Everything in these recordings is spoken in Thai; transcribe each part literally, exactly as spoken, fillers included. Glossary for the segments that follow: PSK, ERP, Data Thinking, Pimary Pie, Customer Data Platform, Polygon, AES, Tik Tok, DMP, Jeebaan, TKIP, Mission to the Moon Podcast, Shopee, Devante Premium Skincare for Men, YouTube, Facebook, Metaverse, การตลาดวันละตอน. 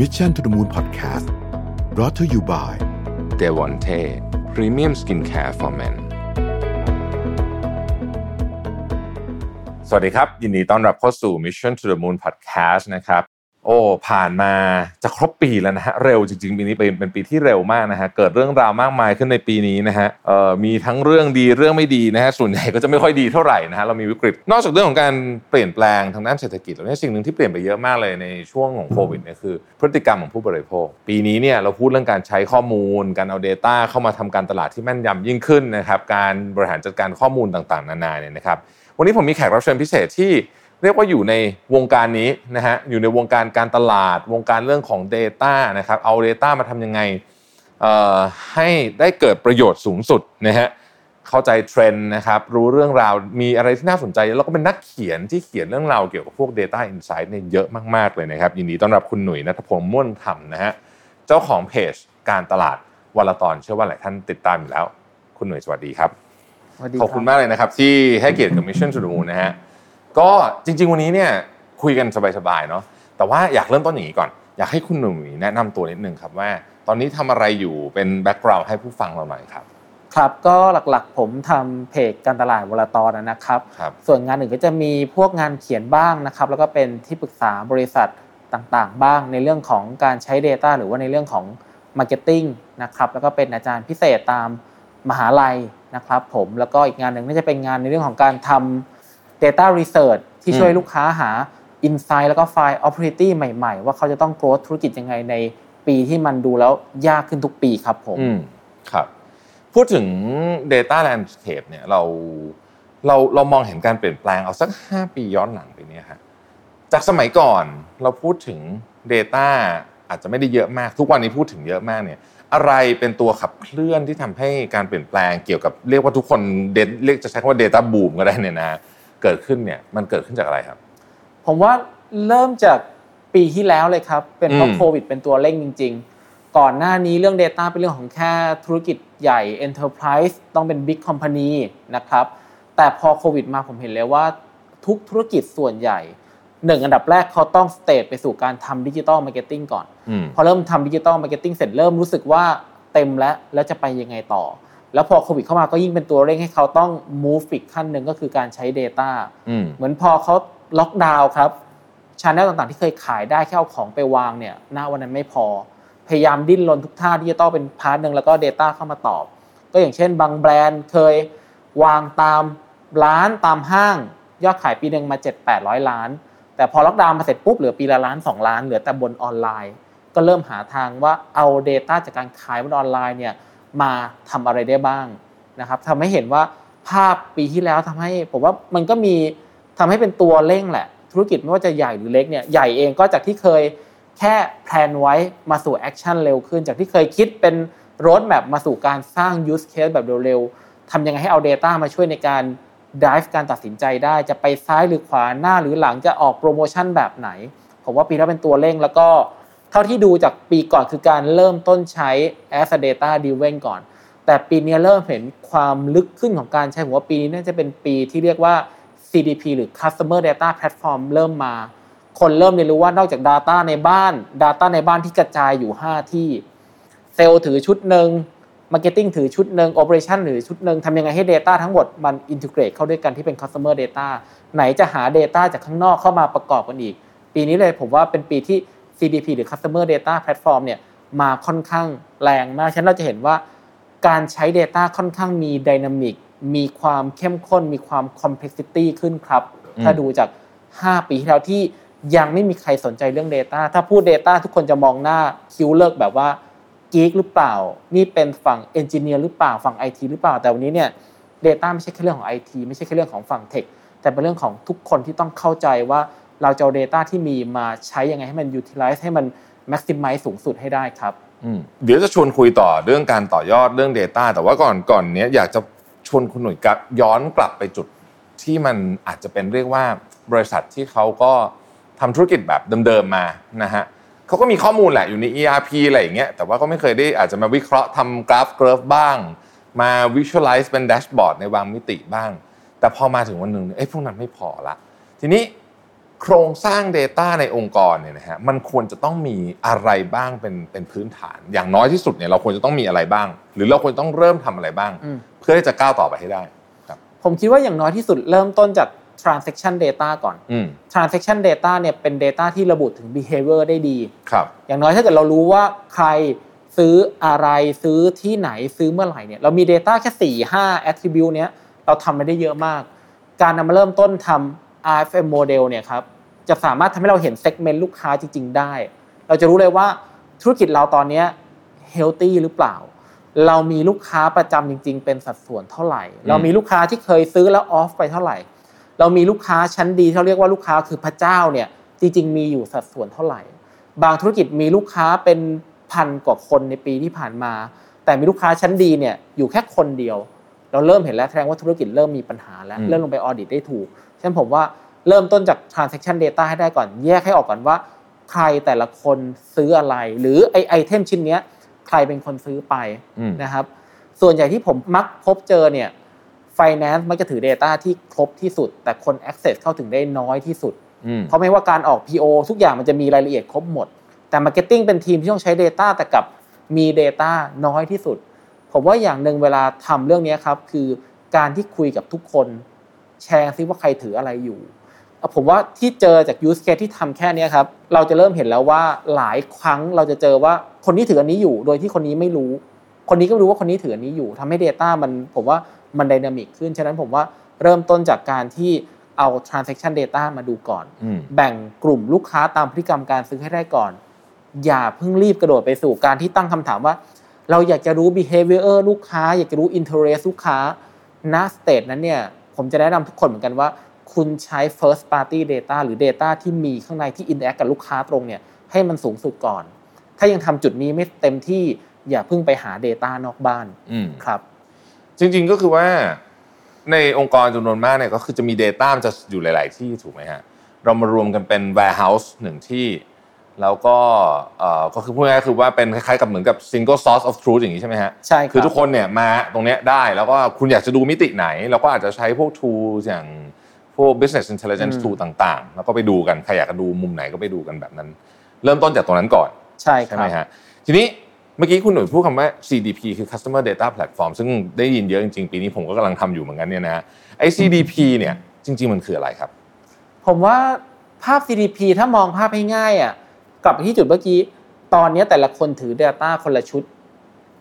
Mission to the Moon Podcast brought to you by Devante Premium Skincare for Men สวัสดีครับยินดีต้อนรับเข้าสู่ Mission to the Moon Podcast นะครับโอ้ผ่านมาจะครบปีแล้วนะฮะเร็วจริงๆปีนี้เป็นปีที่เร็วมากนะฮะเกิดเรื่องราวมากมายขึ้นในปีนี้นะฮะเอ่อมีทั้งเรื่องดีเรื่องไม่ดีนะฮะส่วนใหญ่ก็จะไม่ค่อยดีเท่าไหร่นะฮะเรามีวิกฤตนอกจากเรื่องของการเปลี่ยนแปลงทางด้านเศรษฐกิจแล้วเนี่ยสิ่งนึงที่เปลี่ยนไปเยอะมากเลยในช่วงของโควิดเนี่ยคือพฤติกรรมของผู้บริโภคปีนี้เนี่ยเราพูดเรื่องการใช้ข้อมูลการเอา data เข้ามาทำการตลาดที่แม่นยำยิ่งขึ้นนะครับการบริหารจัดการข้อมูลต่างๆนานาเนี่ยนะครับวันนี้ผมมีแขกรับเชิญพิเศษที่เรียกว่าอยู่ในวงการนี้นะฮะอยู่ในวงการการตลาดวงการเรื่องของ data นะครับเอา data มาทำยังไงให้ได้เกิดประโยชน์สูงสุดนะฮะเข้าใจเทรนด์นะครับรู้เรื่องราวมีอะไรที่น่าสนใจแล้วก็เป็นนักเขียนที่เขียนเรื่องราวเกี่ยวกับพวก data insight เนี่ยเยอะมากๆเลยนะครับยินดีต้อนรับคุณหนุ่ยณัฐพงษ์ม่วนธรรมนะฮะเจ้าของเพจการตลาดวลตอนเชื่อว่าหลายท่านติดตามอยู่แล้วคุณหนุ่ยสวัสดีครับขอบคุณมากเลยนะครับที่ให้เกียรติกับ Mission to the Moon นะฮะก็จริงๆวันนี้เนี่ยคุยกันสบายๆเนาะแต่ว่าอยากเริ่มต้นอย่างนี้ก่อนอยากให้คุณหนุ่ยแนะนำตัวนิดนึงครับว่าตอนนี้ทำอะไรอยู่เป็นแบ็คกราวด์ให้ผู้ฟังเราหน่อยครับครับก็หลักๆผมทำเพจการตลาดวลตอนนะครับส่วนงานอื่นก็จะมีพวกงานเขียนบ้างนะครับแล้วก็เป็นที่ปรึกษาบริษัทต่างๆบ้างในเรื่องของการใช้ data หรือว่าในเรื่องของ marketing นะครับแล้วก็เป็นอาจารย์พิเศษตามมหาลัยนะครับผมแล้วก็อีกงานนึงน่าจะเป็นงานในเรื่องของการทำdata research ที่ช่วยลูกค้าหา insight แล้วก็ find opportunity ใหม่ๆว่าเขาจะต้อง growth ธุรกิจยังไงในปีที่มันดูแล้วยากขึ้นทุกปีครับผมอืมครับพูดถึง data landscape เนี่ยเราเราเรามองเห็นการเปลี่ยนแปลงเอาสักห้าปีย้อนหลังไปเนี่ยฮะจากสมัยก่อนเราพูดถึง data อาจจะไม่ได้เยอะมากทุกวันนี้พูดถึงเยอะมากเนี่ยอะไรเป็นตัวขับเคลื่อนที่ทำให้การเปลี่ยนแปลงเกี่ยวกับเรียกว่าทุกคนเรียกจะใช้คำว่า data boom ก็ได้เนี่ยนะเกิดขึ้นเนี่ยมันเกิดขึ้นจากอะไรครับผมว่าเริ่มจากปีที่แล้วเลยครับเป็นเพราะโควิดเป็นตัวเร่งจริงๆก่อนหน้านี้เรื่อง data เป็นเรื่องของแค่ธุรกิจใหญ่ enterprise ต้องเป็น big company นะครับแต่พอโควิดมาผมเห็นเลยว่าทุกธุรกิจส่วนใหญ่หนึ่งอันดับแรกเขาต้อง stage ไปสู่การทำ digital marketing ก่อนพอเริ่มทำ digital marketing เสร็จเริ่มรู้สึกว่าเต็มแล้วแล้วจะไปยังไงต่อแล้วพอโควิดเข้ามาก็ยิ่งเป็นตัวเร่งให้เขาต้อง move อีกขั้นหนึ่งก็คือการใช้ data เหมือนพอเขาล็อกดาวน์ครับ channel ต่างๆที่เคยขายได้แค่เอาของไปวางเนี่ยณวันนั้นไม่พอพยายามดิ้นรนทุกท่าที่จะต้องเป็นพาร์ทนึงแล้วก็ data เข้ามาตอบก็อย่างเช่นบางแบรนด์เคยวางตามร้านตามห้างยอดขายปีนึงมา เจ็ดถึงแปดร้อย ล้านแต่พอล็อกดาวน์มาเสร็จปุ๊บเหลือปีละล้านสองล้านเหลือแต่บนออนไลน์ก็เริ่มหาทางว่าเอา data จากการขายบนออนไลน์เนี่ยมาทำอะไรได้บ้างนะครับทำให้เห็นว่าภาพปีที่แล้วทำให้ผมว่ามันก็มีทำให้เป็นตัวเร่งแหละธุรกิจไม่ว่าจะใหญ่หรือเล็กเนี่ยใหญ่เองก็จากที่เคยแค่แพลนไว้มาสู่แอคชั่นเร็วขึ้นจากที่เคยคิดเป็นโรดแมปมาสู่การสร้าง use case แบบเร็วๆทำยังไงให้เอา data มาช่วยในการ drive การตัดสินใจได้จะไปซ้ายหรือขวาหน้าหรือหลังจะออกโปรโมชั่นแบบไหนผมว่าปีนี้เป็นตัวเร่งแล้วก็เท่าที่ดูจากปีก่อนคือการเริ่มต้นใช้ as a data driven ก่อนแต่ปีนี้เริ่มเห็นความลึกขึ้นของการใช้ผมว่าปีนี้น่าจะเป็นปีที่เรียกว่า ซี ดี พี หรือ Customer Data Platform เริ่มมาคนเริ่มเรียนรู้ว่านอกจาก data ในบ้าน data ในบ้านที่กระจายอยู่ห้าที่เซลล์ถือชุดหนึ่ง marketing ถือชุดหนึ่ง operation ถือชุดหนึ่งทำยังไงให้ data ทั้งหมดมัน integrate เข้าด้วยกันที่เป็น Customer Data ไหนจะหา data จากข้างนอกเข้ามาประกอบกันอีกปีนี้เลยผมว่าเป็นปีที่ซี ดี พี หรือ Customer Data Platform เนี่ยมาค่อนข้างแรงมากฉะนั้นเราจะเห็นว่าการใช้ data ค่อนข้างมีไดนามิกมีความเข้มข้นมีความ complexity ขึ้นครับถ้าดูจากห้าปีที่แล้วที่ยังไม่มีใครสนใจเรื่อง data ถ้าพูด data ทุกคนจะมองหน้าคิ้วเลิกแบบว่ากี๊กหรือเปล่านี่เป็นฝั่ง engineer หรือเปล่าฝั่ง ไอ ที หรือเปล่าแต่วันนี้เนี่ย data ไม่ใช่แค่เรื่องของ ไอ ที ไม่ใช่แค่เรื่องของฝั่ง tech แต่เป็นเรื่องของทุกคนที่ต้องเข้าใจว่าเราจะเอา data ที่มีมาใช้ยังไงให้มัน utilize ให้มัน maximize สูงสุดให้ได้ครับเดี๋ยวจะชวนคุยต่อเรื่องการต่อยอดเรื่อง data แต่ว่าก่อนก่อนเนี้ยอยากจะชวนคุณหนุ่ยกับย้อนกลับไปจุดที่มันอาจจะเป็นเรียกว่าบริษัทที่เขาก็ทำธุรกิจแบบเดิมๆมานะฮะเขาก็มีข้อมูลแหละอยู่ใน อี อาร์ พี อะไรอย่างเงี้ยแต่ว่าก็ไม่เคยได้อาจจะมาวิเคราะห์ทำกราฟเกราฟบ้างมา visualize เป็น dashboard ในบางมิติบ้างแต่พอมาถึงวันหนึ่งไอ้พวกนั้นไม่พอละทีนี้ โครงสร้าง data ในองค์กรเนี่ยนะฮะมันควรจะต้องมีอะไรบ้างเป็นเป็นพื้นฐานอย่างน้อยที่สุดเนี่ยเราควรจะต้องมีอะไรบ้างหรือเราควรต้องเริ่มทำอะไรบ้างเพื่อที่จะก้าวต่อไปให้ได้ครับผมคิดว่าอย่างน้อยที่สุดเริ่มต้นจาก transaction data ก่อน transaction data เนี่ยเป็น data ที่ระบุถึง behavior ได้ดีครับอย่างน้อยถ้าเกิดเรารู้ว่าใครซื้ออะไรซื้อที่ไหนซื้อเมื่อไหร่เนี่ยเรามี data แค่ สี่ห้า attribute เนี้ยเราทำไม่ได้เยอะมากการนำมาเริ่มต้นทำ อาร์ เอฟ เอ็ม model เนี่ยครับจะสามารถทำให้เราเห็น segment ลูกค้าจริงๆได้เราจะรู้เลยว่าธุรกิจเราตอนนี้ healthy หรือเปล่าเรามีลูกค้าประจำจริงๆเป็นสัดส่วนเท่าไหร่เรามีลูกค้าที่เคยซื้อแล้ว off ไปเท่าไหร่เรามีลูกค้าชั้นดีที่เรียกว่าลูกค้าคือพระเจ้าเนี่ยจริงๆมีอยู่สัดส่วนเท่าไหร่บางธุรกิจมีลูกค้าเป็นพันกว่าคนในปีที่ผ่านมาแต่มีลูกค้าชั้นดีเนี่ยอยู่แค่คนเดียวเราเริ่มเห็นแล้วแสดงว่าธุรกิจเริ่มมีปัญหาแล้วเริ่มลงไปออดิตได้ถูกฉะนั้นผมว่าเริ่มต้นจาก transaction data ให้ได้ก่อนแยกให้ออกก่อนว่าใครแต่ละคนซื้ออะไรหรือไอไอเทมชิ้นเนี้ยใครเป็นคนซื้อไปนะครับส่วนใหญ่ที่ผมมักพบเจอเนี่ย finance มักจะถือ data ที่ครบที่สุดแต่คน access เข้าถึงได้น้อยที่สุดเพราะไม่ว่าการออก พี โอ ทุกอย่างมันจะมีรายละเอียดครบหมดแต่ marketing เป็นทีมที่ต้องใช้ data แต่กับมี data น้อยที่สุดผมว่าอย่างนึงเวลาทำเรื่องนี้ครับคือการที่คุยกับทุกคนแชร์ซิว่าใครถืออะไรอยู่ผมว่าที่เจอจาก use case ที่ทำแค่นี้ครับเราจะเริ่มเห็นแล้วว่าหลายครั้งเราจะเจอว่าคนนี้ถืออันนี้อยู่โดยที่คนนี้ไม่รู้คนนี้ก็รู้ว่าคนนี้ถืออันนี้อยู่ทำให้ data มันผมว่ามัน dynamic ขึ้นฉะนั้นผมว่าเริ่มต้นจากการที่เอา transaction data มาดูก่อนแบ่งกลุ่มลูกค้าตามพฤติกรรมการซื้อให้ได้ก่อนอย่าเพิ่งรีบกระโดดไปสู่การที่ตั้งคำถามว่าเราอยากจะรู้ behavior ลูกค้าอยากจะรู้ interest ลูกค้าณ state นั้นเนี่ยผมจะแนะนำทุกคนเหมือนกันว่าคุณใช้ first party data หรือ data ที่มีข้างในที่ interact กับลูกค้าตรงเนี่ยให้มันสูงสุดก่อนถ้ายังทำจุดนี้ไม่เต็มที่อย่าเพิ่งไปหา data นอกบ้านครับจริงๆก็คือว่าในองค์กรจำนวนมากเนี่ยก็คือจะมี data มันจะอยู่หลายๆที่ถูกไหมฮะเรามารวมกันเป็น warehouse หนึ่งที่แล้วก็เอ่อก็คือพูดง่ายๆคือว่าเป็นคล้ายๆกับเหมือนกับ single source of truth อย่างนี้ใช่ไหมฮะใช่คือทุกคนเนี่ยมาตรงเนี้ยได้แล้วก็คุณอยากจะดูมิติไหนเราก็อาจจะใช้พวก tool อย่างพวก business intelligence tool ต่างๆแล้วก็ไปดูกันใครอยากจะดูมุมไหนก็ไปดูกันแบบนั้นเริ่มต้นจากตรงนั้นก่อนใช่ใช่ไหมฮะทีนี้เมื่อกี้คุณหนุ่ยพูดคำว่า ซี ดี พี คือ customer data platform ซึ่งได้ยินเยอะจริงๆปีนี้ผมก็กำลังทำอยู่เหมือนกันเนี่ยนะไอ้ ซี ดี พี เนี่ยจริงๆมันคืออะไรครับผมว่าภาพ ซี ดี พี ถ้ามองภาพง่ายๆอ่ะกลับไปที่จุดเมื่อกี้ตอนนี้แต่ละคนถือ data คนละชุด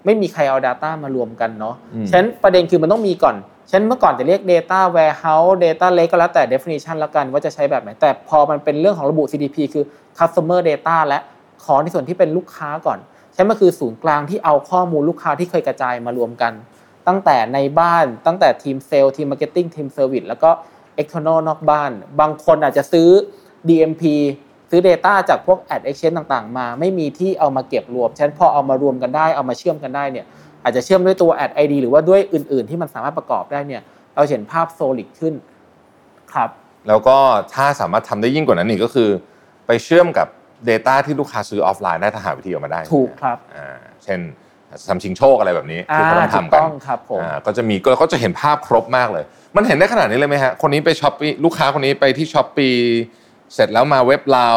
ไม่มีใครเอา data มารวมกันเนาะฉะนั้นประเด็นคือมันต้องมีก่อนฉะนั้นเมื่อก่อนจะเรียก data warehouse data lake ก็แล้วแต่ definition ละกันว่าจะใช้แบบไหนแต่พอมันเป็นเรื่องของระบุ ซี ดี พี คือ customer data และขอในส่วนที่เป็นลูกค้าก่อนใช่มันคือศูนย์กลางที่เอาข้อมูลลูกค้าที่เคยกระจายมารวมกันตั้งแต่ในบ้านตั้งแต่ทีมเซลล์ทีม marketing ทีม service แล้วก็ external นอกบ้านบางคนอาจจะซื้อ ดี เอ็ม พีซื้อ data จากพวก ad exchange ต่างๆมาไม่มีที่เอามาเก็บรวมฉะนั้นพอเอามารวมกันได้เอามาเชื่อมกันได้เนี่ยอาจจะเชื่อมด้วยตัว ad ไอ ดี หรือว่าด้วยอื่นๆที่มันสามารถประกอบได้เนี่ยเราเห็นภาพ solid ขึ้นครับแล้วก็ถ้าสามารถทำได้ยิ่งกว่านั้นอีกก็คือไปเชื่อมกับ data ที่ลูกค้าซื้อออฟไลน์ได้ถ้าหาวิธีออกมาได้ถูกครับอ่าเช่นทำชิงโชคอะไรแบบนี้ที่เขาทำกันอ่าก็จะมีก็จะเห็นภาพครบมากเลยมันเห็นได้ขนาดนี้เลยไหมฮะคนนี้ไปช้อปปี้ลูกค้าคนนี้ไปที่ช้อปปี้เสร็จแล้วมาเว็บเรา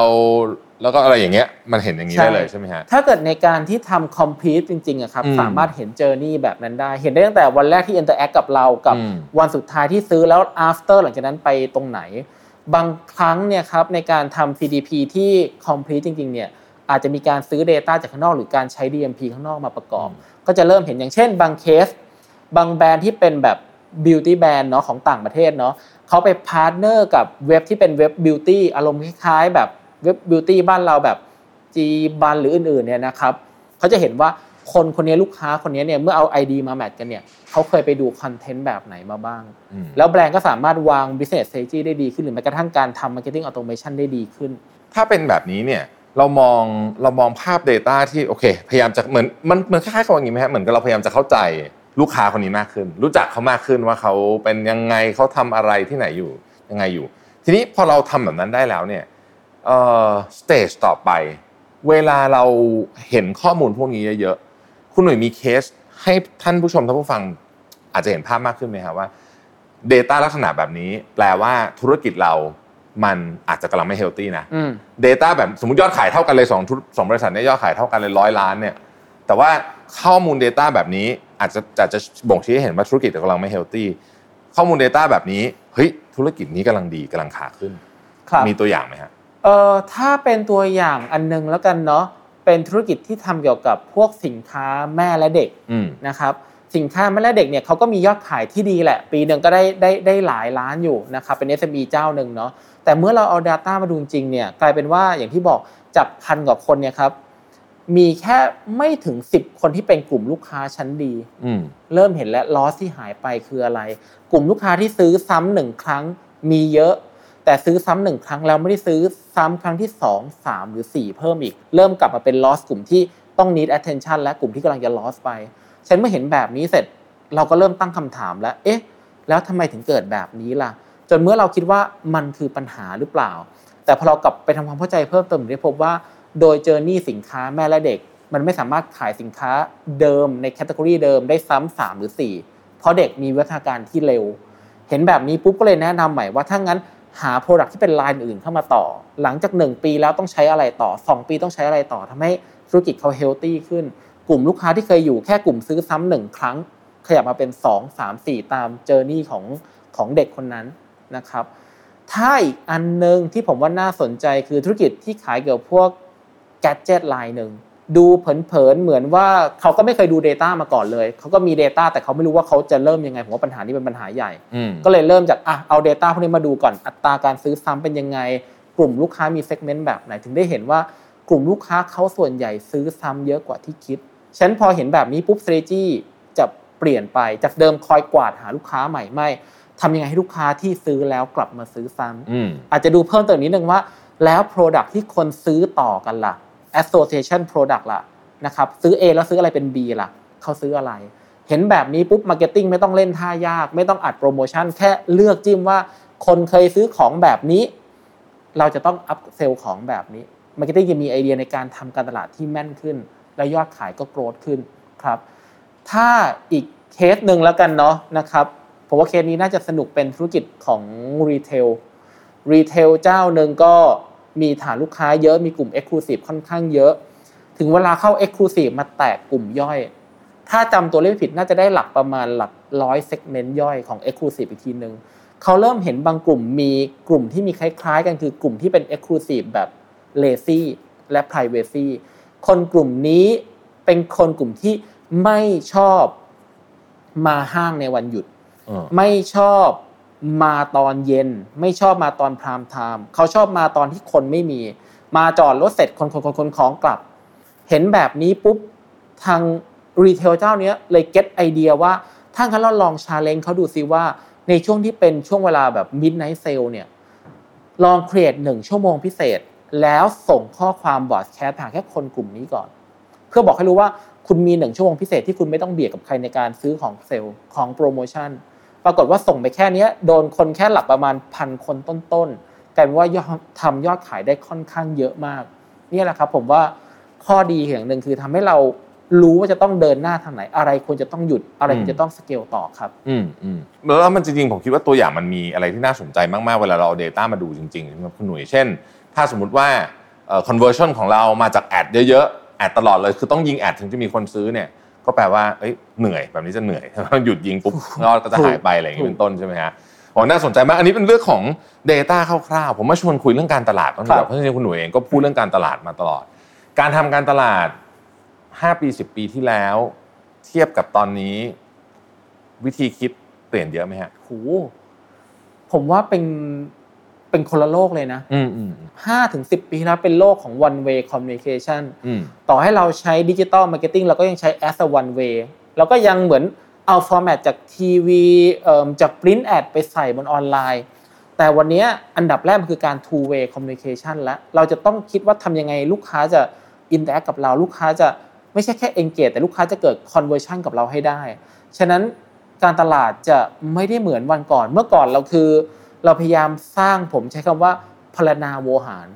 แล้วก็อะไรอย่างเงี้ยมันเห็นอย่างนี้ได้เลยใช่มั้ยฮะถ้าเกิดในการที่ทำ complete จริงๆอ่ะครับสามารถเห็น journey แบบนั้นได้เห็นได้ตั้งแต่วันแรกที่ interact กับเรากับวันสุดท้ายที่ซื้อแล้ว after หลังจากนั้นไปตรงไหนบางครั้งเนี่ยครับในการทำ ซี ดี พี ที่ complete จริงๆเนี่ยอาจจะมีการซื้อ data จากข้างนอกหรือการใช้ ดี เอ็ม พี ข้างนอกมาประกอบก็จะเริ่มเห็นอย่างเช่นบางเคสบางแบรนด์ที่เป็นแบบ beauty brand เนาะของต่างประเทศเนาะเขาไปพาร์ทเนอร์กับเว็บที่เป็นเว็บบิวตี้อารมณ์คล้ายๆแบบเว็บบิวตี้บ้านเราแบบจีบันหรืออื่นๆเนี่ยนะครับเขาจะเห็นว่าคนคนนี้ลูกค้าคนนี้เนี่ยเมื่อเอา ไอ ดี มาแมทกันเนี่ยเขาเคยไปดูคอนเทนต์แบบไหนมาบ้างแล้วแบรนด์ก็สามารถวาง business strategy ได้ดีขึ้นหรือแม้กระทั่งการทำ marketing automation ได้ดีขึ้นถ้าเป็นแบบนี้เนี่ยเรามองเรามองภาพ data ที่โอเคพยายามจะเหมือนมันมันคล้ายๆกับอย่างงี้มั้ยฮะเหมือนกับเราพยายามจะเข้าใจลูกค้าคนนี้มากขึ้นรู้จักเขามากขึ้นว่าเขาเป็นยังไงเขาทำอะไรที่ไหนอยู่ยังไงอยู่ทีนี้พอเราทำแบบนั้นได้แล้วเนี่ยเอ่อสเตจต่อไปเวลาเราเห็นข้อมูลพวกนี้เยอะๆคุณหนุ่ยมีเคสให้ท่านผู้ชมท่านผู้ฟังอาจจะเห็นภาพมากขึ้นไหมครับว่า data ลักษณะแบบนี้แปลว่าธุรกิจเรา มันอาจจะกำลังไม่เฮลตี้นะเดต้าแบบสมมติยอดขายเท่ากันเลยสองทุกสองบริษัทเนี่ยยอดขายเท่ากันเลยร้อยล้านเนี่ยแต่ว่าข้อมูล data แบบนี้อาจจะอาจจะบ่งชี้ให้เห็นว่าธุรกิจกำลังไม่เฮลตี้ข้อมูล data แบบนี้เฮ้ยธุรกิจนี้กำลังดีกำลังขาขึ้นมีตัวอย่างไหมฮะเอ่อถ้าเป็นตัวอย่างอันนึงแล้วกันเนาะเป็นธุรกิจที่ทำเกี่ยวกับพวกสินค้าแม่และเด็กนะครับสินค้าแม่และเด็กเนี่ยเขาก็มียอดขายที่ดีแหละปีนึงก็ได้ได้ได้หลายล้านอยู่นะครับเป็น เอส เอ็ม อี เจ้านึงเนาะแต่เมื่อเราเอา data มาดูจริงเนี่ยกลายเป็นว่าอย่างที่บอกจากพันกว่าคนเนี่ยครับมีแค่ไม่ถึงสิบคนที่เป็นกลุ่มลูกค้าชั้นดีเริ่มเห็นแล้วลอสที่หายไปคืออะไรกลุ่มลูกค้าที่ซื้อซ้ำหนึ่งครั้งมีเยอะแต่ซื้อซ้ำหนึ่งครั้งแล้วไม่ได้ซื้อซ้ำครั้งที่สองสามหรือสี่เพิ่มอีกเริ่มกลับมาเป็นลอสกลุ่มที่ต้อง need attention และกลุ่มที่กำลังจะลอสไปฉันเมื่อเห็นแบบนี้เสร็จเราก็เริ่มตั้งคำถามแล้วเอ๊ะแล้วทำไมถึงเกิดแบบนี้ล่ะจนเมื่อเราคิดว่ามันคือปัญหาหรือเปล่าแต่พอเรากลับไปทำความเข้าใจเพิ่มเติมได้พบว่าโดยเจอร์นี่สินค้าแม่และเด็กมันไม่สามารถขายสินค้าเดิมในแคตตากรีเดิมได้ซ้ำสามหรือสี่เพราะเด็กมีวิวัฒนาการที่เร็วเห็นแบบนี้ปุ๊บก็เลยแนะนำใหม่ว่าถ้างั้นหาโปรดักต์ที่เป็นไลน์อื่นเข้ามาต่อหลังจากหนึ่งปีแล้วต้องใช้อะไรต่อสองปีต้องใช้อะไรต่อทำให้ธุรกิจเขาเฮลตี้ขึ้นกลุ่มลูกค้าที่เคยอยู่แค่กลุ่มซื้อซ้ำหนึ่งครั้งขยับมาเป็นสอง สาม สี่ตามเจอร์นี่ของของเด็กคนนั้นนะครับถ้าอีกอันนึงที่ผมว่าน่าสนใจคือธุรกิจที่ขายเกี่ยวกับพวกgadget ไลน์นึงดูเผินๆเหมือนว่าเขาก็ไม่เคยดู data มาก่อนเลยเขาก็มี data แต่เขาไม่รู้ว่าเขาจะเริ่มยังไงผมว่าปัญหานี้เป็นปัญหาใหญ่ก็เลยเริ่มจากอ่ะเอา data พวกนี้มาดูก่อนอัตราการซื้อซ้ำเป็นยังไงกลุ่มลูกค้ามี segment แบบไหนถึงได้เห็นว่ากลุ่มลูกค้าเขาส่วนใหญ่ซื้อซ้ำเยอะกว่าที่คิดฉะนั้นพอเห็นแบบนี้ปุ๊บ strategy จะเปลี่ยนไปจากเดิมคอยกวาดหาลูกค้าใหม่ไม่ทำยังไงให้ลูกค้าที่ซื้อแล้วกลับมาซื้อซ้ำอาจจะดูเพิ่มเติมนิดนึงว่าแล้ว product ที่คนซื้อต่อกันล่ะassociation product ล่ะนะครับซื้อ A แล้วซื้ออะไรเป็น B ล่ะเขาซื้ออะไรเห็นแบบนี้ปุ๊บ marketing ไม่ต้องเล่นท่ายากไม่ต้องอัดโปรโมชั่นแค่เลือกจิ้มว่าคนเคยซื้อของแบบนี้เราจะต้องอัพเซลล์ของแบบนี้ marketing จะมีไอเดียในการทำการตลาดที่แม่นขึ้นและยอดขายก็โกรธขึ้นครับถ้าอีกเคสนึงแล้วกันเนาะนะครับผมว่าเคสนี้น่าจะสนุกเป็นธุรกิจของ retail retail เจ้านึงก็มีฐานลูกค้าเยอะมีกลุ่ม Exclusive ค่อนข้างเยอะถึงเวลาเข้า Exclusive มาแตกกลุ่มย่อยถ้าจำตัวเลขผิดน่าจะได้หลักประมาณหลักร้อยเซกเมนต์ย่อยของ Exclusive อีกทีนึงเขาเริ่มเห็นบางกลุ่มมีกลุ่มที่มีคล้ายๆกันคือกลุ่มที่เป็น Exclusive แบบ Lazy และ Privacy คนกลุ่มนี้เป็นคนกลุ่มที่ไม่ชอบมาห้างในวันหยุดไม่ชอบมาตอนเย็นไม่ชอบมาตอนพรามไทม์เขาชอบมาตอนที่คนไม่มีมาจอดรถเสร็จคนคนคนคนของกลับเห็นแบบนี้ปุ๊บทางรีเทลเจ้าเนี้ยเลยเก็ตไอเดียว่าถ้างั้นเราลองชาเลนจ์เขาดูซิว่าในช่วงที่เป็นช่วงเวลาแบบ midnight sale เนี่ยลอง create หนึ่งชั่วโมงพิเศษแล้วส่งข้อความบอทแคสผ่านแค่คนกลุ่มนี้ก่อนเพื่อบอกให้รู้ว่าคุณมีหนึ่งชั่วโมงพิเศษที่คุณไม่ต้องเบียดกับใครในการซื้อของเซลของโปรโมชั่นปรากฏว่าส่งไปแค่นี้โดนคนแค่หลักประมาณ หนึ่งพัน คนต้นๆกลายเป็นว่าทำยอดขายได้ค่อนข้างเยอะมากนี่แหละครับผมว่าข้อดีอย่างนึงคือทำให้เรารู้ว่าจะต้องเดินหน้าทางไหนอะไรควรจะต้องหยุดอะไรควรจะต้องสเกลต่อครับอืมอืมแล้วมันจริงๆผมคิดว่าตัวอย่างมันมีอะไรที่น่าสนใจมากๆเวลาเราเอา data มาดูจริงๆใช่ไหมคุณหนุ่ยเช่นถ้าสมมุติว่า conversion ของเรามาจากแอดเยอะๆแอดตลอดเลยคือต้องยิงแอดถึงจะมีคนซื้อเนี่ยก็แปลว่าเอ้ยเหนื่อยแบบนี้จะเหนื่อยหยุดยิงปุ๊บยอดก็จะหายไปอะไรอย่างนี้เป็นต้นใช่ไหมฮะอ๋อน่าสนใจมากอันนี้เป็นเรื่องของ data คร่าวๆผมมาชวนคุยเรื่องการตลาดกันแบบเพราะฉะนั้นคุณหนุ่ยเองก็พูดเรื่องการตลาดมาตลอดการทำการตลาดห้าปีสิบปีที่แล้วเทียบกับตอนนี้วิธีคิดเปลี่ยนเยอะไหมฮะโหผมว่าเป็นเป็นคนละโลกเลยนะอืมห้าถึงสิบปีนะเป็นโลกของ one way communication ต่อให้เราใช้ digital marketing เราก็ยังใช้ as a one way เราก็ยังเหมือนเอาฟอร์แมตจากทีวีเอ่อจาก print ad ไปใส่บนออนไลน์แต่วันนี้อันดับแรกมันคือการ two way communication แล้วเราจะต้องคิดว่าทำยังไงลูกค้าจะ interact กับเราลูกค้าจะไม่ใช่แค่ engage แต่ลูกค้าจะเกิด conversion กับเราให้ได้ฉะนั้นการตลาดจะไม่ได้เหมือนวันก่อนเมื่อก่อนเราคือเราพยายามสร้างผมใช้คำว่าพรรณาโวหาร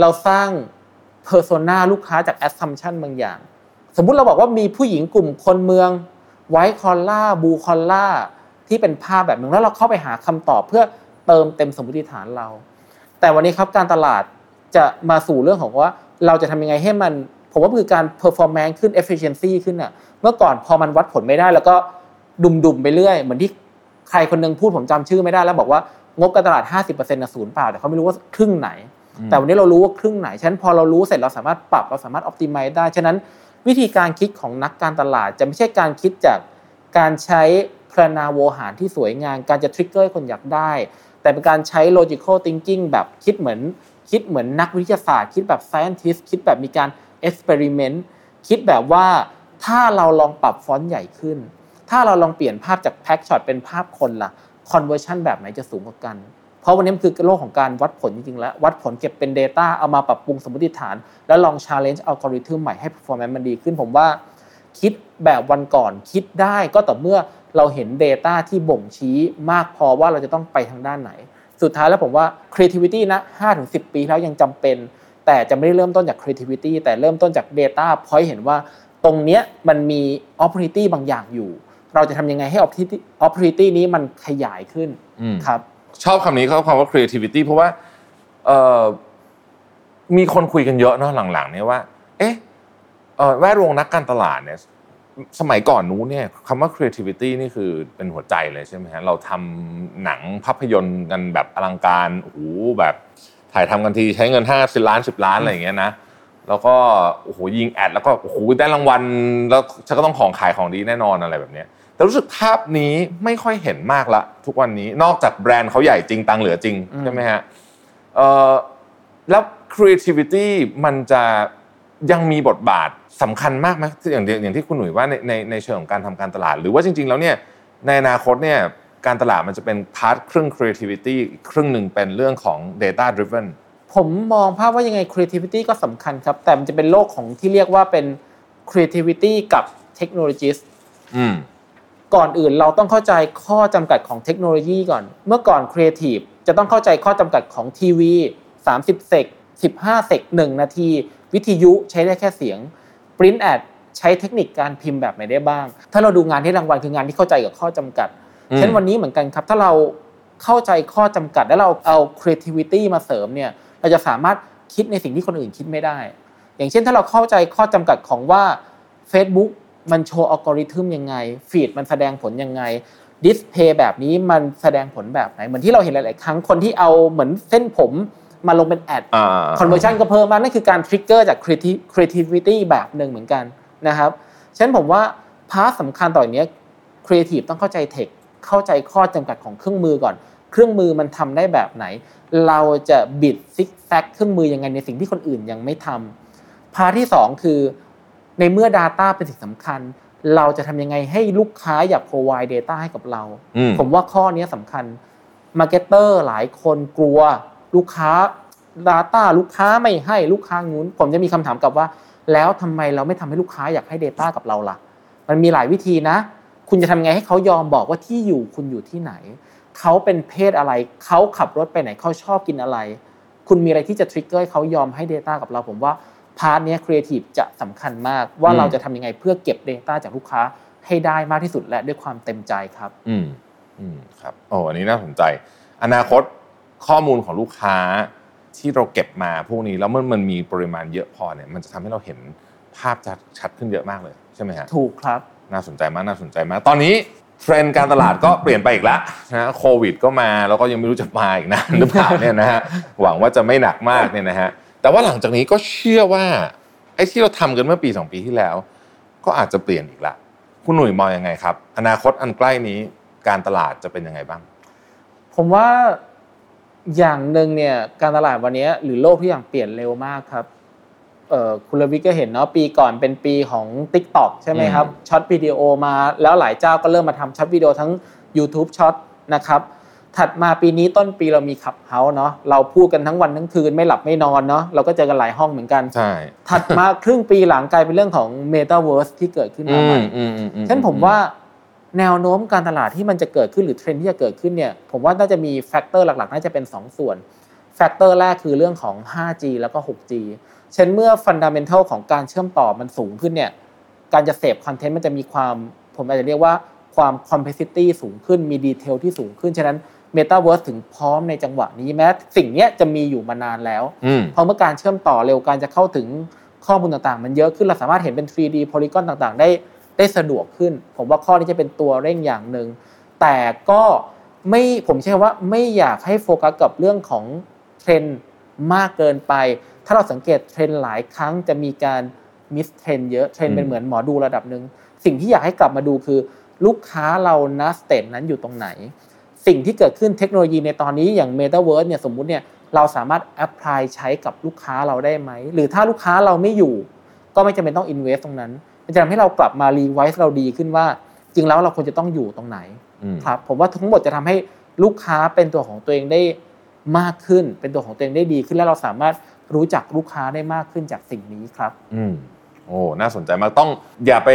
เราสร้างเพอร์โซน่าลูกค้าจากแอสซัมชั่นบางอย่างสมมุติเราบอกว่ามีผู้หญิงกลุ่มคนเมืองไวท์คอลล่าบลูคอลล่าที่เป็นภาพแบบนึงแล้วเราเข้าไปหาคำตอบเพื่อเติมเต็มสมมติฐานเรา แต่วันนี้ครับการตลาดจะมาสู่เรื่องของว่าเราจะทำยังไงให้มันผมว่าคือการ performance ขึ้น efficiency ขึ้นน่ะเมื่อก่อนพอมันวัดผลไม่ได้แล้วก็ดุ่มๆไปเรื่อยเหมือนที่ใครคนนึงพูดผมจำชื่อไม่ได้แล้วบอกว่างบการตลาด ห้าสิบเปอร์เซ็นต์ น่ะศูนย์เปล่าแต่เขาไม่รู้ว่าครึ่งไหนแต่วันนี้เรารู้ว่าครึ่งไหนฉะนั้นพอเรารู้เสร็จเราสามารถปรับเราสามารถ optimize ได้ฉะนั้นวิธีการคิดของนักการตลาดจะไม่ใช่การคิดจากการใช้พรรณาโวหารที่สวยงามการจะ trigger คนอยากได้แต่เป็นการใช้ logical thinking แบบคิดเหมือนคิดเหมือนนักวิทยาศาสตร์คิดแบบ scientist คิดแบบมีการ experiment คิดแบบว่าถ้าเราลองปรับฟอนต์ใหญ่ขึ้นถ้าเราลองเปลี่ยนภาพจาก pack shot เป็นภาพคนล่ะ conversion แบบไหนจะสูงกว่ากันเพราะวันนี้มันคือโลกของการวัดผลจริงๆแล้ววัดผลเก็บเป็น data เอามาปรับปรุงสมมติฐานแล้วลอง challenge algorithm ใหม่ให้ performance มันดีขึ้นผมว่าคิดแบบวันก่อนคิดได้ก็ต่อเมื่อเราเห็น data ที่บ่งชี้มากพอว่าเราจะต้องไปทางด้านไหนสุดท้ายแล้วผมว่า creativity นะ ห้าถึงสิบ ปีแล้วยังจำเป็นแต่จะไม่ได้เริ่มต้นจาก creativity แต่เริ่มต้นจาก data point เห็นว่าตรงเนี้ยมันมี opportunity บางอย่างอยู่เราจะทำยังไงให้ opportunity opportunity นี้มันขยายขึ้นครับชอบคำนี้เขาคำว่า creativity เพราะว่าเอ่อมีคนคุยกันเยอะเนาะหลังๆเนี่ยว่าเอ๊ะเอ่อแวดวงนักการตลาดเนี่ยสมัยก่อนนู้นเนี่ยคำว่า creativity นี่คือเป็นหัวใจเลยใช่ไหมฮะเราทำหนังภาพยนตร์กันแบบอลังการโอ้โหแบบถ่ายทำกันทีใช้เงินห้าสิบล้านสิบล้านอะไรอย่างเงี้ยนะแล้วก็โอ้โหยิงแอดแล้วก็โอ้โหได้รางวัลแล้วฉันก็ต้องของขายของดีแน่นอนอะไรแบบเนี้ยแต่รู้สึกภาพนี้ไม่ค่อยเห็นมากละทุกวันนี้นอกจากแบรนด์เขาใหญ่จริงตังเหลือจริงใช่ไหมฮะเอ่อแล้ว creativity มันจะยังมีบทบาทสำคัญมากไหมอย่างอย่างที่คุณหนุ่ยว่าในในในเชิงของการทำการตลาดหรือว่าจริงๆแล้วเนี่ยในอนาคตเนี่ยการตลาดมันจะเป็นพาร์ทครึ่ง creativity ครึ่งหนึ่งเป็นเรื่องของ data driven ผมมองภาพว่ายังไง creativity ก็สำคัญครับแต่มันจะเป็นโลกของที่เรียกว่าเป็น creativity กับ technologist อืมก่อนอื่นเราต้องเข้าใจข้อจำกัดของเทคโนโลยีก่อนเมื่อก่อนครีเอทีฟจะต้องเข้าใจข้อจำกัดของทีวีสามสิบเซกสิบห้าเซกหนึ่งนาทีวิทยุใช้ได้แค่เสียงปริ้นท์แอดใช้เทคนิคการพิมพ์แบบไหนได้บ้างถ้าเราดูงานที่รางวัลคืองานที่เข้าใจกับข้อจำกัดเช่นวันนี้เหมือนกันครับถ้าเราเข้าใจข้อจำกัดแล้วเราเอาครีเอทีฟิตี้มาเสริมเนี่ยเราจะสามารถคิดในสิ่งที่คนอื่นคิดไม่ได้อย่างเช่นถ้าเราเข้าใจข้อจำกัดของว่า Facebookมันโชว์อัลกอริทึมยังไงฟีดมันแสดงผลยังไงดิสเพย์แบบนี้มันแสดงผลแบบไหนเหมือนที่เราเห็นหลายๆครั้งคนที่เอาเหมือนเส้นผมมาลงเป็นแอดคอนเวอร์ชันก็เพิ่มมากนั่นคือการทริกเกอร์จากครีเอทิวิตี้แบบหนึ่งเหมือนกันนะครับฉะนั้นผมว่าพาร์ทสำคัญต่อเนี้ยครีเอทีฟต้องเข้าใจเทคเข้าใจข้อจำกัดของเครื่องมือก่อนเครื่องมือมันทำได้แบบไหนเราจะบิดซิกแซกเครื่องมือยังไงในสิ่งที่คนอื่นยังไม่ทำพาร์ทที่สองคือในเมื่อ data เป็นสิ่งสำคัญเราจะทำยังไงให้ลูกค้าอยาก provide data ให้กับเราผมว่าข้อนี้สำคัญ marketer หลายคนกลัวลูกค้า data ลูกค้าไม่ให้ลูกค้างุ้นผมจะมีคำถามกลับว่าแล้วทำไมเราไม่ทำให้ลูกค้าอยากให้ data กับเราล่ะมันมีหลายวิธีนะคุณจะทำไงให้เขายอมบอกว่าที่อยู่คุณอยู่ที่ไหนเขาเป็นเพศอะไรเขาขับรถไปไหนเขาชอบกินอะไรคุณมีอะไรที่จะ trigger ให้เขายอมให้ data กับเราผมว่าพาร์ทเนี้ยครีเอทีฟจะสำคัญมากว่าเราจะทำยังไงเพื่อเก็บ data จากลูกค้าให้ได้มากที่สุดและด้วยความเต็มใจครับอืมอืมครับโอ้อันนี้น่าสนใจอนาคตข้อมูลของลูกค้าที่เราเก็บมาพวกนี้แล้วมันมันมีปริมาณเยอะพอเนี่ยมันจะทำให้เราเห็นภาพชัดชัดขึ้นเยอะมากเลยใช่ไหมฮะถูกครับน่าสนใจมากน่าสนใจมากตอนนี้เทรนด์การตลาดก็เปลี่ยนไปอีกแล้วนะโควิดก็มาแล้วก็ยังไม่รู้จะมาอีกนานหรือเปล่าเนี่ยนะฮะหวังว่าจะไม่หนักมากเนี่ยนะฮะแต่ว่าหลังจากนี้ก็เชื่อว่าไอ้ที่เราทำกันเมื่อปีสองปีที่แล้วก็อาจจะเปลี่ยนอีกละคุณหนุ่ยมองยังไงครับอนาคตอันใกล้นี้การตลาดจะเป็นยังไงบ้างผมว่าอย่างหนึ่งเนี่ยการตลาดวันนี้หรือโลกที่อย่างเปลี่ยนเร็วมากครับเอ่อคุณลวิกก็เห็นเนาะปีก่อนเป็นปีของ Tik Tok ใช่ไหมครับช็อตวิดีโอมาแล้วหลายเจ้าก็เริ่มมาทำช็อตวิดีโอทั้ง YouTube ช็อตนะครับถัดมาปีนี้ต้นปีเรามีขับเฮ้าเนาะเราพูดกันทั้งวันทั้งคืนไม่หลับไม่นอนเนาะเราก็เจอกันหลายห้องเหมือนกันใช่ถัดมาครึ่งปีหลังกลายเป็นเรื่องของ Metaverse ที่เกิดขึ้นมาใหม่ฉะนั้นผมว่าแนวโน้มการตลาดที่มันจะเกิดขึ้นหรือเทรนด์ที่จะเกิดขึ้นเนี่ยผมว่าน่าจะมีแฟกเตอร์หลักๆน่าจะเป็นสองส่วนแฟกเตอร์แรกคือเรื่องของ ห้าจี แล้วก็ หกจี เช่นเมื่อ fundamental ของการเชื่อมต่อมันสูงขึ้นเนี่ยการจะเสพคอนเทนต์มันจะมีความผมอาจจะเรียกว่าความ complexity สูงขึ้นมีดีเทลที่สูงขึ้นฉะนั้น Metaverse ถึงพร้อมในจังหวะนี้แม้สิ่งเนี้ยจะมีอยู่มานานแล้วเพราะเมื่อการเชื่อมต่อเร็วการจะเข้าถึงข้อมูลต่างๆมันเยอะขึ้นเราสามารถเห็นเป็น ทรี ดี Polygon ต่างๆได้ได้สะดวกขึ้นผมว่าข้อนี้จะเป็นตัวเร่งอย่างนึงแต่ก็ไม่ผมใช้คำว่าไม่อยากให้โฟกัสกับเรื่องของเทรนด์มากเกินไปถ้าเราสังเกตเทรนด์หลายครั้งจะมีการมิสเทรนด์เยอะเทรนด์เป็นเหมือนหมอดูระดับนึงสิ่งที่อยากให้กลับมาดูคือลูกค้าเราณสเตจนั้นอยู่ตรงไหนสิ่งที่เกิดขึ้นเทคโนโลยีในตอนนี้อย่าง Metaverse เนี่ยสมมุติเนี่ยเราสามารถแอพพลายใช้กับลูกค้าเราได้ไหมหรือถ้าลูกค้าเราไม่อยู่ก็ไม่จำเป็นต้อง invest ตรงนั้นมันจะทำให้เรากลับมา revise เราดีขึ้นว่าจริงแล้วเราควรจะต้องอยู่ตรงไหนครับผมว่าทั้งหมดจะทำให้ลูกค้าเป็นตัวของตัวเองได้มากขึ้นเป็นตัวของตัวเองได้ดีขึ้นและเราสามารถรู้จักลูกค้าได้มากขึ้นจากสิ่งนี้ครับอืมโอ้น่าสนใจมากต้องอย่าไป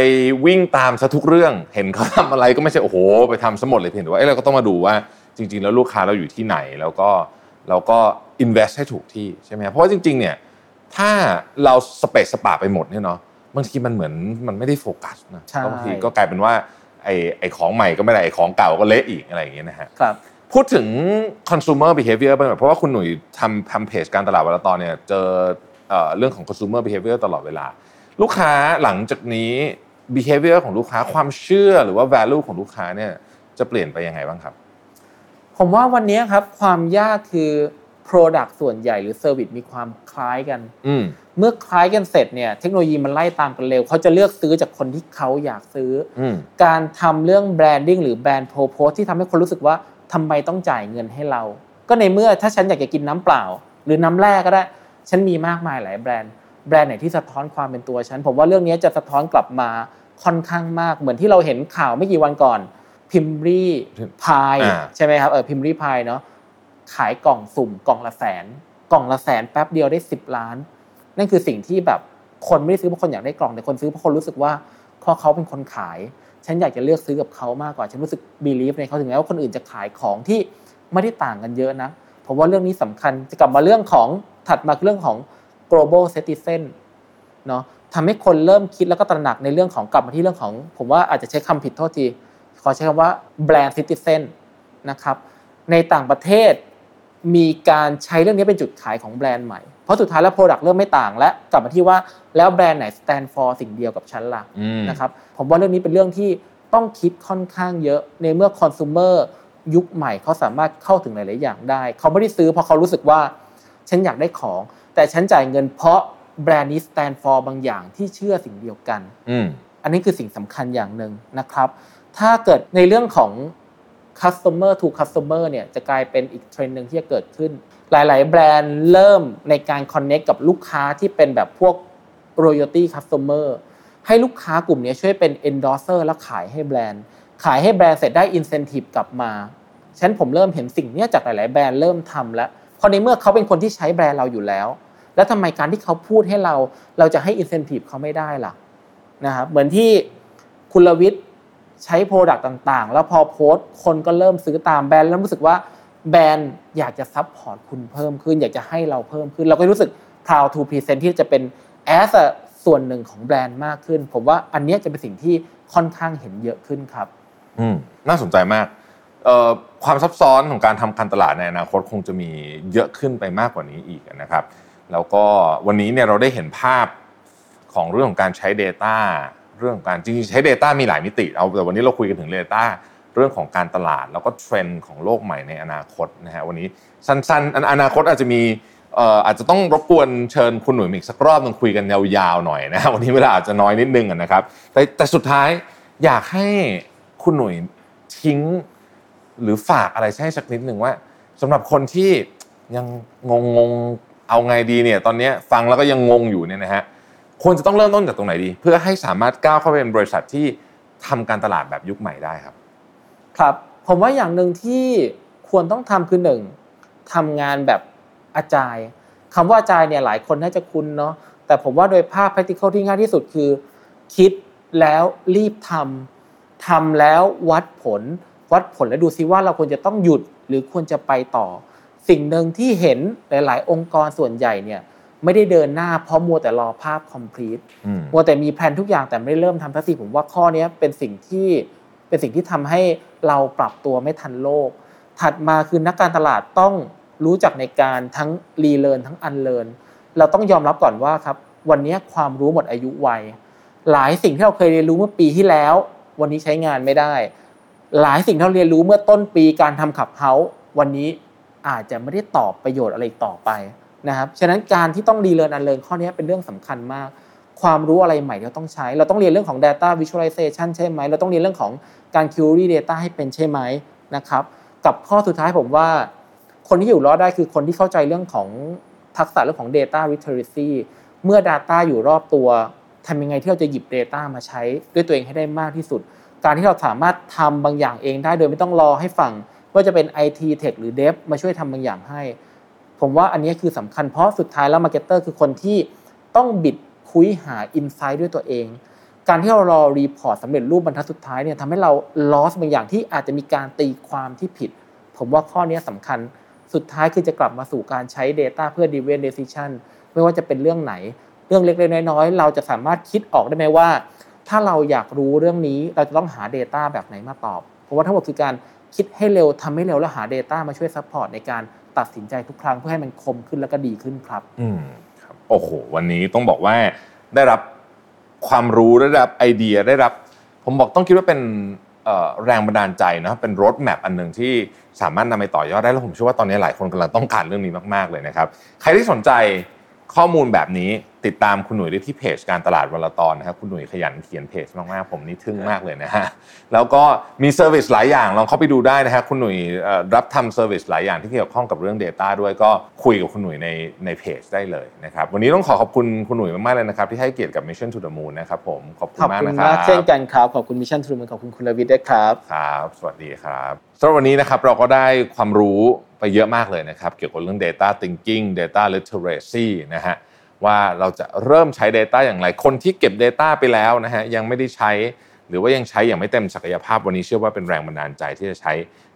วิ่งตามซะทุกเรื่องเห็นเขาทำอะไรก็ไม่ใช่โอ้โหไปทำซะหมดเลยเพียงแต่ว่าเอ้ยเราก็ต้องมาดูว่าจริงๆแล้วลูกค้าเราอยู่ที่ไหนแล้วก็เราก็ invest ให้ถูกที่ใช่ไหมเพราะว่าจริงๆเนี่ยถ้าเราสเปซสปาไปหมดเนี่ยเนาะบางทีมันเหมือนมันไม่ได้โฟกัสนะบางทีก็กลายเป็นว่าไอ้ไอ้ของใหม่ก็ไม่ได้ไอ้ของเก่าก็เละอีกอะไรอย่างเงี้ยนะฮะครับพูดถึง consumer behavior ไปหน่อยเพราะว่าคุณหนุ่ยทำทำเพจการตลาดวลาตอนเนี่ยเจอเอ่อเรื่องของ consumer behavior ตลอดเวลาลูกค้าหลังจากนี้ behavior ของลูกค้าความเชื่อหรือว่า value ของลูกค้าเนี่ยจะเปลี่ยนไปยังไงบ้างครับผมว่าวันนี้ครับความยากคือ product ส่วนใหญ่หรือ service มีความคล้ายกันเมื่อคล้ายกันเสร็จเนี่ยเทคโนโลยีมันไล่ตามกันเร็วเขาจะเลือกซื้อจากคนที่เขาอยากซื้อการทำเรื่อง branding หรือ brand purpose ที่ทำให้คนรู้สึกว่าทำไมต้องจ่ายเงินให้เราก็ในเมื่อถ้าฉันอยากจะกินน้ำเปล่าหรือน้ำแร่ก็ได้ฉันมีมากมายหลายแบรนด์แบรนด์ไหนที่สะท้อนความเป็นตัวฉันผมว่าเรื่องนี้จะสะท้อนกลับมาค่อนข้างมากเหมือนที่เราเห็นข่าวไม่กี่วันก่อนพิมรี่พายใช่ไหมครับเออพิมรี่พายเนาะขายกล่องสุ่มกล่องละแสนกล่องละแสนแป๊บเดียวได้สิบล้านนั่นคือสิ่งที่แบบคนไม่ได้ซื้อเพราะคนอยากได้กล่องแต่คนซื้อเพราะคนรู้สึกว่าเพราะเขาเป็นคนขายฉันอยากจะเลือกซื้อกับเขามากกว่าฉันรู้สึกบีลีฟในเขาถึงแม้ว่าคนอื่นจะขายของที่ไม่ได้ต่างกันเยอะนะผมว่าเรื่องนี้สำคัญจะกลับมาเรื่องของถัดมาเรื่องของ global citizen เนาะทำให้คนเริ่มคิดแล้วก็ตระหนักในเรื่องของกลับมาที่เรื่องของผมว่าอาจจะใช้คำผิดโทษทีขอใช้คำว่า brand citizen นะครับในต่างประเทศมีการใช้เรื่องนี้เป็นจุดขายของแบรนด์ใหม่เพราะสุดท้ายแล้ว product เริ่มไม่ต่างและกลับมาที่ว่าแล้วแบรนด์ไหน stand for สิ่งเดียวกับฉันล่ะนะครับผมว่าเรื่องนี้เป็นเรื่องที่ต้องคิดค่อนข้างเยอะในเมื่อ consumer ยุคใหม่เขาสามารถเข้าถึงหลายๆอย่างได้เขาไม่ได้ซื้อเพราะเขารู้สึกว่าฉันอยากได้ของแต่ฉันจ่ายเงินเพราะแบรนด์นี้ stand for บางอย่างที่เชื่อสิ่งเดียวกันอันนี้คือสิ่งสำคัญอย่างนึงนะครับถ้าเกิดในเรื่องของ customer to customer เนี่ยจะกลายเป็นอีกเทรนด์นึงที่จะเกิดขึ้นหลายๆแบรนด์เริ่มในการคอนเนคกับลูกค้าที่เป็นแบบพวก royalty customer ให้ลูกค้ากลุ่มนี้ช่วยเป็น endorser แล้วขายให้แบรนด์ขายให้แบรนด์เสร็จได้ incentive กลับมาฉะนั้นผมเริ่มเห็นสิ่งนี้จากหลายๆแบรนด์เริ่มทำแล้วเพราะในเมื่อเขาเป็นคนที่ใช้แบรนด์เราอยู่แล้วแล้วทำไมการที่เขาพูดให้เราเราจะให้ incentive เขาไม่ได้ล่ะนะครับเหมือนที่คุณลวิทย์ใช้ product ต่างๆแล้วพอโพสต์คนก็เริ่มซื้อตามแบรนด์แล้วรู้สึกว่าแบรนด์อยากจะซัพพอร์ตคุณเพิ่มขึ้นอยากจะให้เราเพิ่มขึ้นเราก็รู้สึก proud to present ที่จะเป็น as ส่วนหนึ่งของแบรนด์มากขึ้นผมว่าอันนี้จะเป็นสิ่งที่ค่อนข้างเห็นเยอะขึ้นครับอืมน่าสนใจมากเอ่อความซับซ้อนของการทำการตลาดในอนาคตคงจะมีเยอะขึ้นไปมากกว่านี้อีกนะครับแล้วก็วันนี้เนี่ยเราได้เห็นภาพของเรื่องของการใช้ data เรื่องการจริงๆใช้ data มีหลายมิติเอาแต่วันนี้เราคุยกันถึง dataเรื่องของการตลาดแล้วก็เทรนด์ของโลกใหม่ในอนาคตนะฮะวันนี้สั้นๆอนาคตอาจจะมีเอ่ออาจจะต้องรบกวนเชิญคุณหนุ่ยอีกสักรอบนึงคุยกันยาวๆหน่อยนะวันนี้เวลาอาจจะน้อยนิดนึงนะครับแต่แต่สุดท้ายอยากให้คุณหนุ่ยทิ้งหรือฝากอะไรให้สักนิดนึงว่าสำหรับคนที่ยังงงๆเอาไงดีเนี่ยตอนนี้ฟังแล้วก็ยังงงอยู่เนี่ยนะฮะควรจะต้องเริ่มต้นจากตรงไหนดีเพื่อให้สามารถก้าวเข้าไปเป็นบริษัทที่ทำการตลาดแบบยุคใหม่ได้ครับครับผมว่าอย่างหนึ่งที่ควรต้องทำคือหนึ่งทำงานแบบอาจายคำว่าอาจายเนี่ยหลายคนน่าจะคุ้นเนาะแต่ผมว่าโดยภาพ practical ที่ง่ายที่สุดคือคิดแล้วรีบทำทำแล้ววัดผลวัดผลแล้วดูซิว่าเราควรจะต้องหยุดหรือควรจะไปต่อสิ่งหนึ่งที่เห็นหลายๆองค์กรส่วนใหญ่เนี่ยไม่ได้เดินหน้าเพราะมัวแต่รอภาพ complete มัวแต่มีแผนทุกอย่างแต่ไม่ได้เริ่มทำสักทีผมว่าข้อนี้เป็นสิ่งที่เป็นสิ่งที่ทำให้เราปรับตัวไม่ทันโลก ถัดมาคือนักการตลาดต้องรู้จักในการทั้งรีเลิร์นทั้งอันเลิร์นเราต้องยอมรับก่อนว่าครับวันนี้ความรู้หมดอายุไวหลายสิ่งที่เราเคยเรียนรู้เมื่อปีที่แล้ววันนี้ใช้งานไม่ได้หลายสิ่งที่เราเรียนรู้เมื่อต้นปีการทำขับเฮ้าวันนี้อาจจะไม่ได้ตอบประโยชน์อะไรต่อไปนะครับฉะนั้นการที่ต้องรีเลิร์นอันเลิร์นข้อนี้เป็นเรื่องสำคัญมากความรู้อะไรใหม่เราต้องใช้เราต้องเรียนเรื่องของ data visualization ใช่ไหมเราต้องเรียนเรื่องของการ query data ให้เป็นใช่ไหมนะครับกับข้อสุดท้ายผมว่าคนที่อยู่รอดได้คือคนที่เข้าใจเรื่องของทักษะเรื่องของ data literacy เมื่อ data อยู่รอบตัวทำยังไงที่เราจะหยิบ data มาใช้ด้วยตัวเองให้ได้มากที่สุดการที่เราสามารถทำบางอย่างเองได้โดยไม่ต้องรอให้ฝั่งว่าจะเป็น ไอ ที Tech หรือ Dev มาช่วยทำบางอย่างให้ผมว่าอันนี้คือสำคัญเพราะสุดท้ายแล้ว marketer คือคนที่ต้องบิดคุยหา insight ด้วยตัวเองการที่เรารอ report สำเร็จรูปบรรทัดสุดท้ายเนี่ยทำให้เรา loss บางอย่างที่อาจจะมีการตีความที่ผิดผมว่าข้อนี้สำคัญสุดท้ายคือจะกลับมาสู่การใช้ data เพื่อ driven decision ไม่ว่าจะเป็นเรื่องไหนเรื่องเล็กๆน้อยๆเราจะสามารถคิดออกได้ไหมว่าถ้าเราอยากรู้เรื่องนี้เราจะต้องหา data แบบไหนมาตอบเพราะว่าทั้งหมดคือการคิดให้เร็วทำให้เร็วแล้วหา data มาช่วย support ในการตัดสินใจทุกครั้งเพื่อให้มันคมขึ้นแล้วก็ดีขึ้นครับอืมครับโอ้โหวันนี้ต้องบอกว่าได้รับความรู้ได้รับไอเดียได้รับผมบอกต้องคิดว่าเป็นเอ่อแรงบันดาลใจนะเป็น road map อันนึงที่สามารถนำไปต่อยอดได้แล้วผมเชื่อว่าตอนนี้หลายคนกำลังต้องการเรื่องนี้มากๆเลยนะครับใครที่สนใจข้อมูลแบบนี้ติดตามคุณหนุ่ยได้ที่เพจการตลาดวันละตอนนะครับคุณหนุ่ยขยันเขียนเพจมากๆผมนี่ทึ่งมากเลยนะฮะแล้วก็มีเซอร์วิสหลายอย่างลองเข้าไปดูได้นะฮะคุณหนุ่ยรับทำเซอร์วิสหลายอย่างที่เกี่ยวข้องกับเรื่อง Data ด้วยก็คุยกับคุณหนุ่ยในในเพจได้เลยนะครับวันนี้ต้องขอขอบคุณคุณหนุ่ยมากๆเลยนะครับที่ให้เกียรติกับ Mission to the Moon นะครับผมขอบคุณมากนะครับขอบคุณมากเช่นกันครับขอบคุณ Mission to the Moon ขอบคุณคุณรวิทย์ด้วยครับครับสวัสดีครับสำหรับวันนี้นะครับเราก็ได้ความรู้ไปเยอะมากเลยนะครับเกี่ยวกับเรื่อง Data Thinking Data Literacy นะฮะว่าเราจะเริ่มใช้ data อย่างไรคนที่เก็บ data ไปแล้วนะฮะยังไม่ได้ใช้หรือว่ายังใช้อย่างไม่เต็มศักยภาพวันนี้เชื่อว่าเป็นแรงบันดาลใจที่จะใช้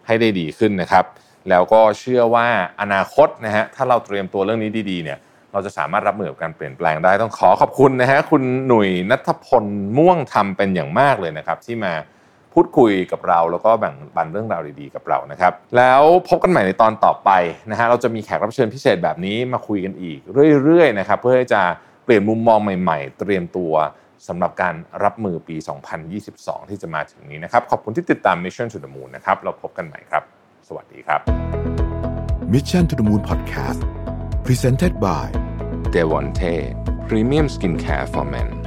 ให้ได้ดีขึ้นนะครับแล้วก็เชื่อว่าอนาคตนะฮะถ้าเราเตรียมตัวเรื่องนี้ดีๆเนี่ยเราจะสามารถรับมือกับการเปลี่ยนแปลงได้ต้องขอขอบคุณนะฮะคุณหนุ่ยณัฐพลม่วงธรรมเป็นอย่างมากเลยนะครับที่มาพูดคุยกับเราแล้วก็แบ่งปันเรื่องราวดีๆกับเรานะครับแล้วพบกันใหม่ในตอนต่อไปนะฮะเราจะมีแขกรับเชิญพิเศษแบบนี้มาคุยกันอีกเรื่อยๆนะครับเพื่อจะเปลี่ยนมุมมองใหม่ๆเตรียมตัวสำหรับการรับมือปีสองพันยี่สิบสองที่จะมาถึงนี้นะครับขอบคุณที่ติดตาม Mission to the Moon นะครับเราพบกันใหม่ครับสวัสดีครับ Mission to the Moon Podcast Presented by Devante Premium Skincare for Men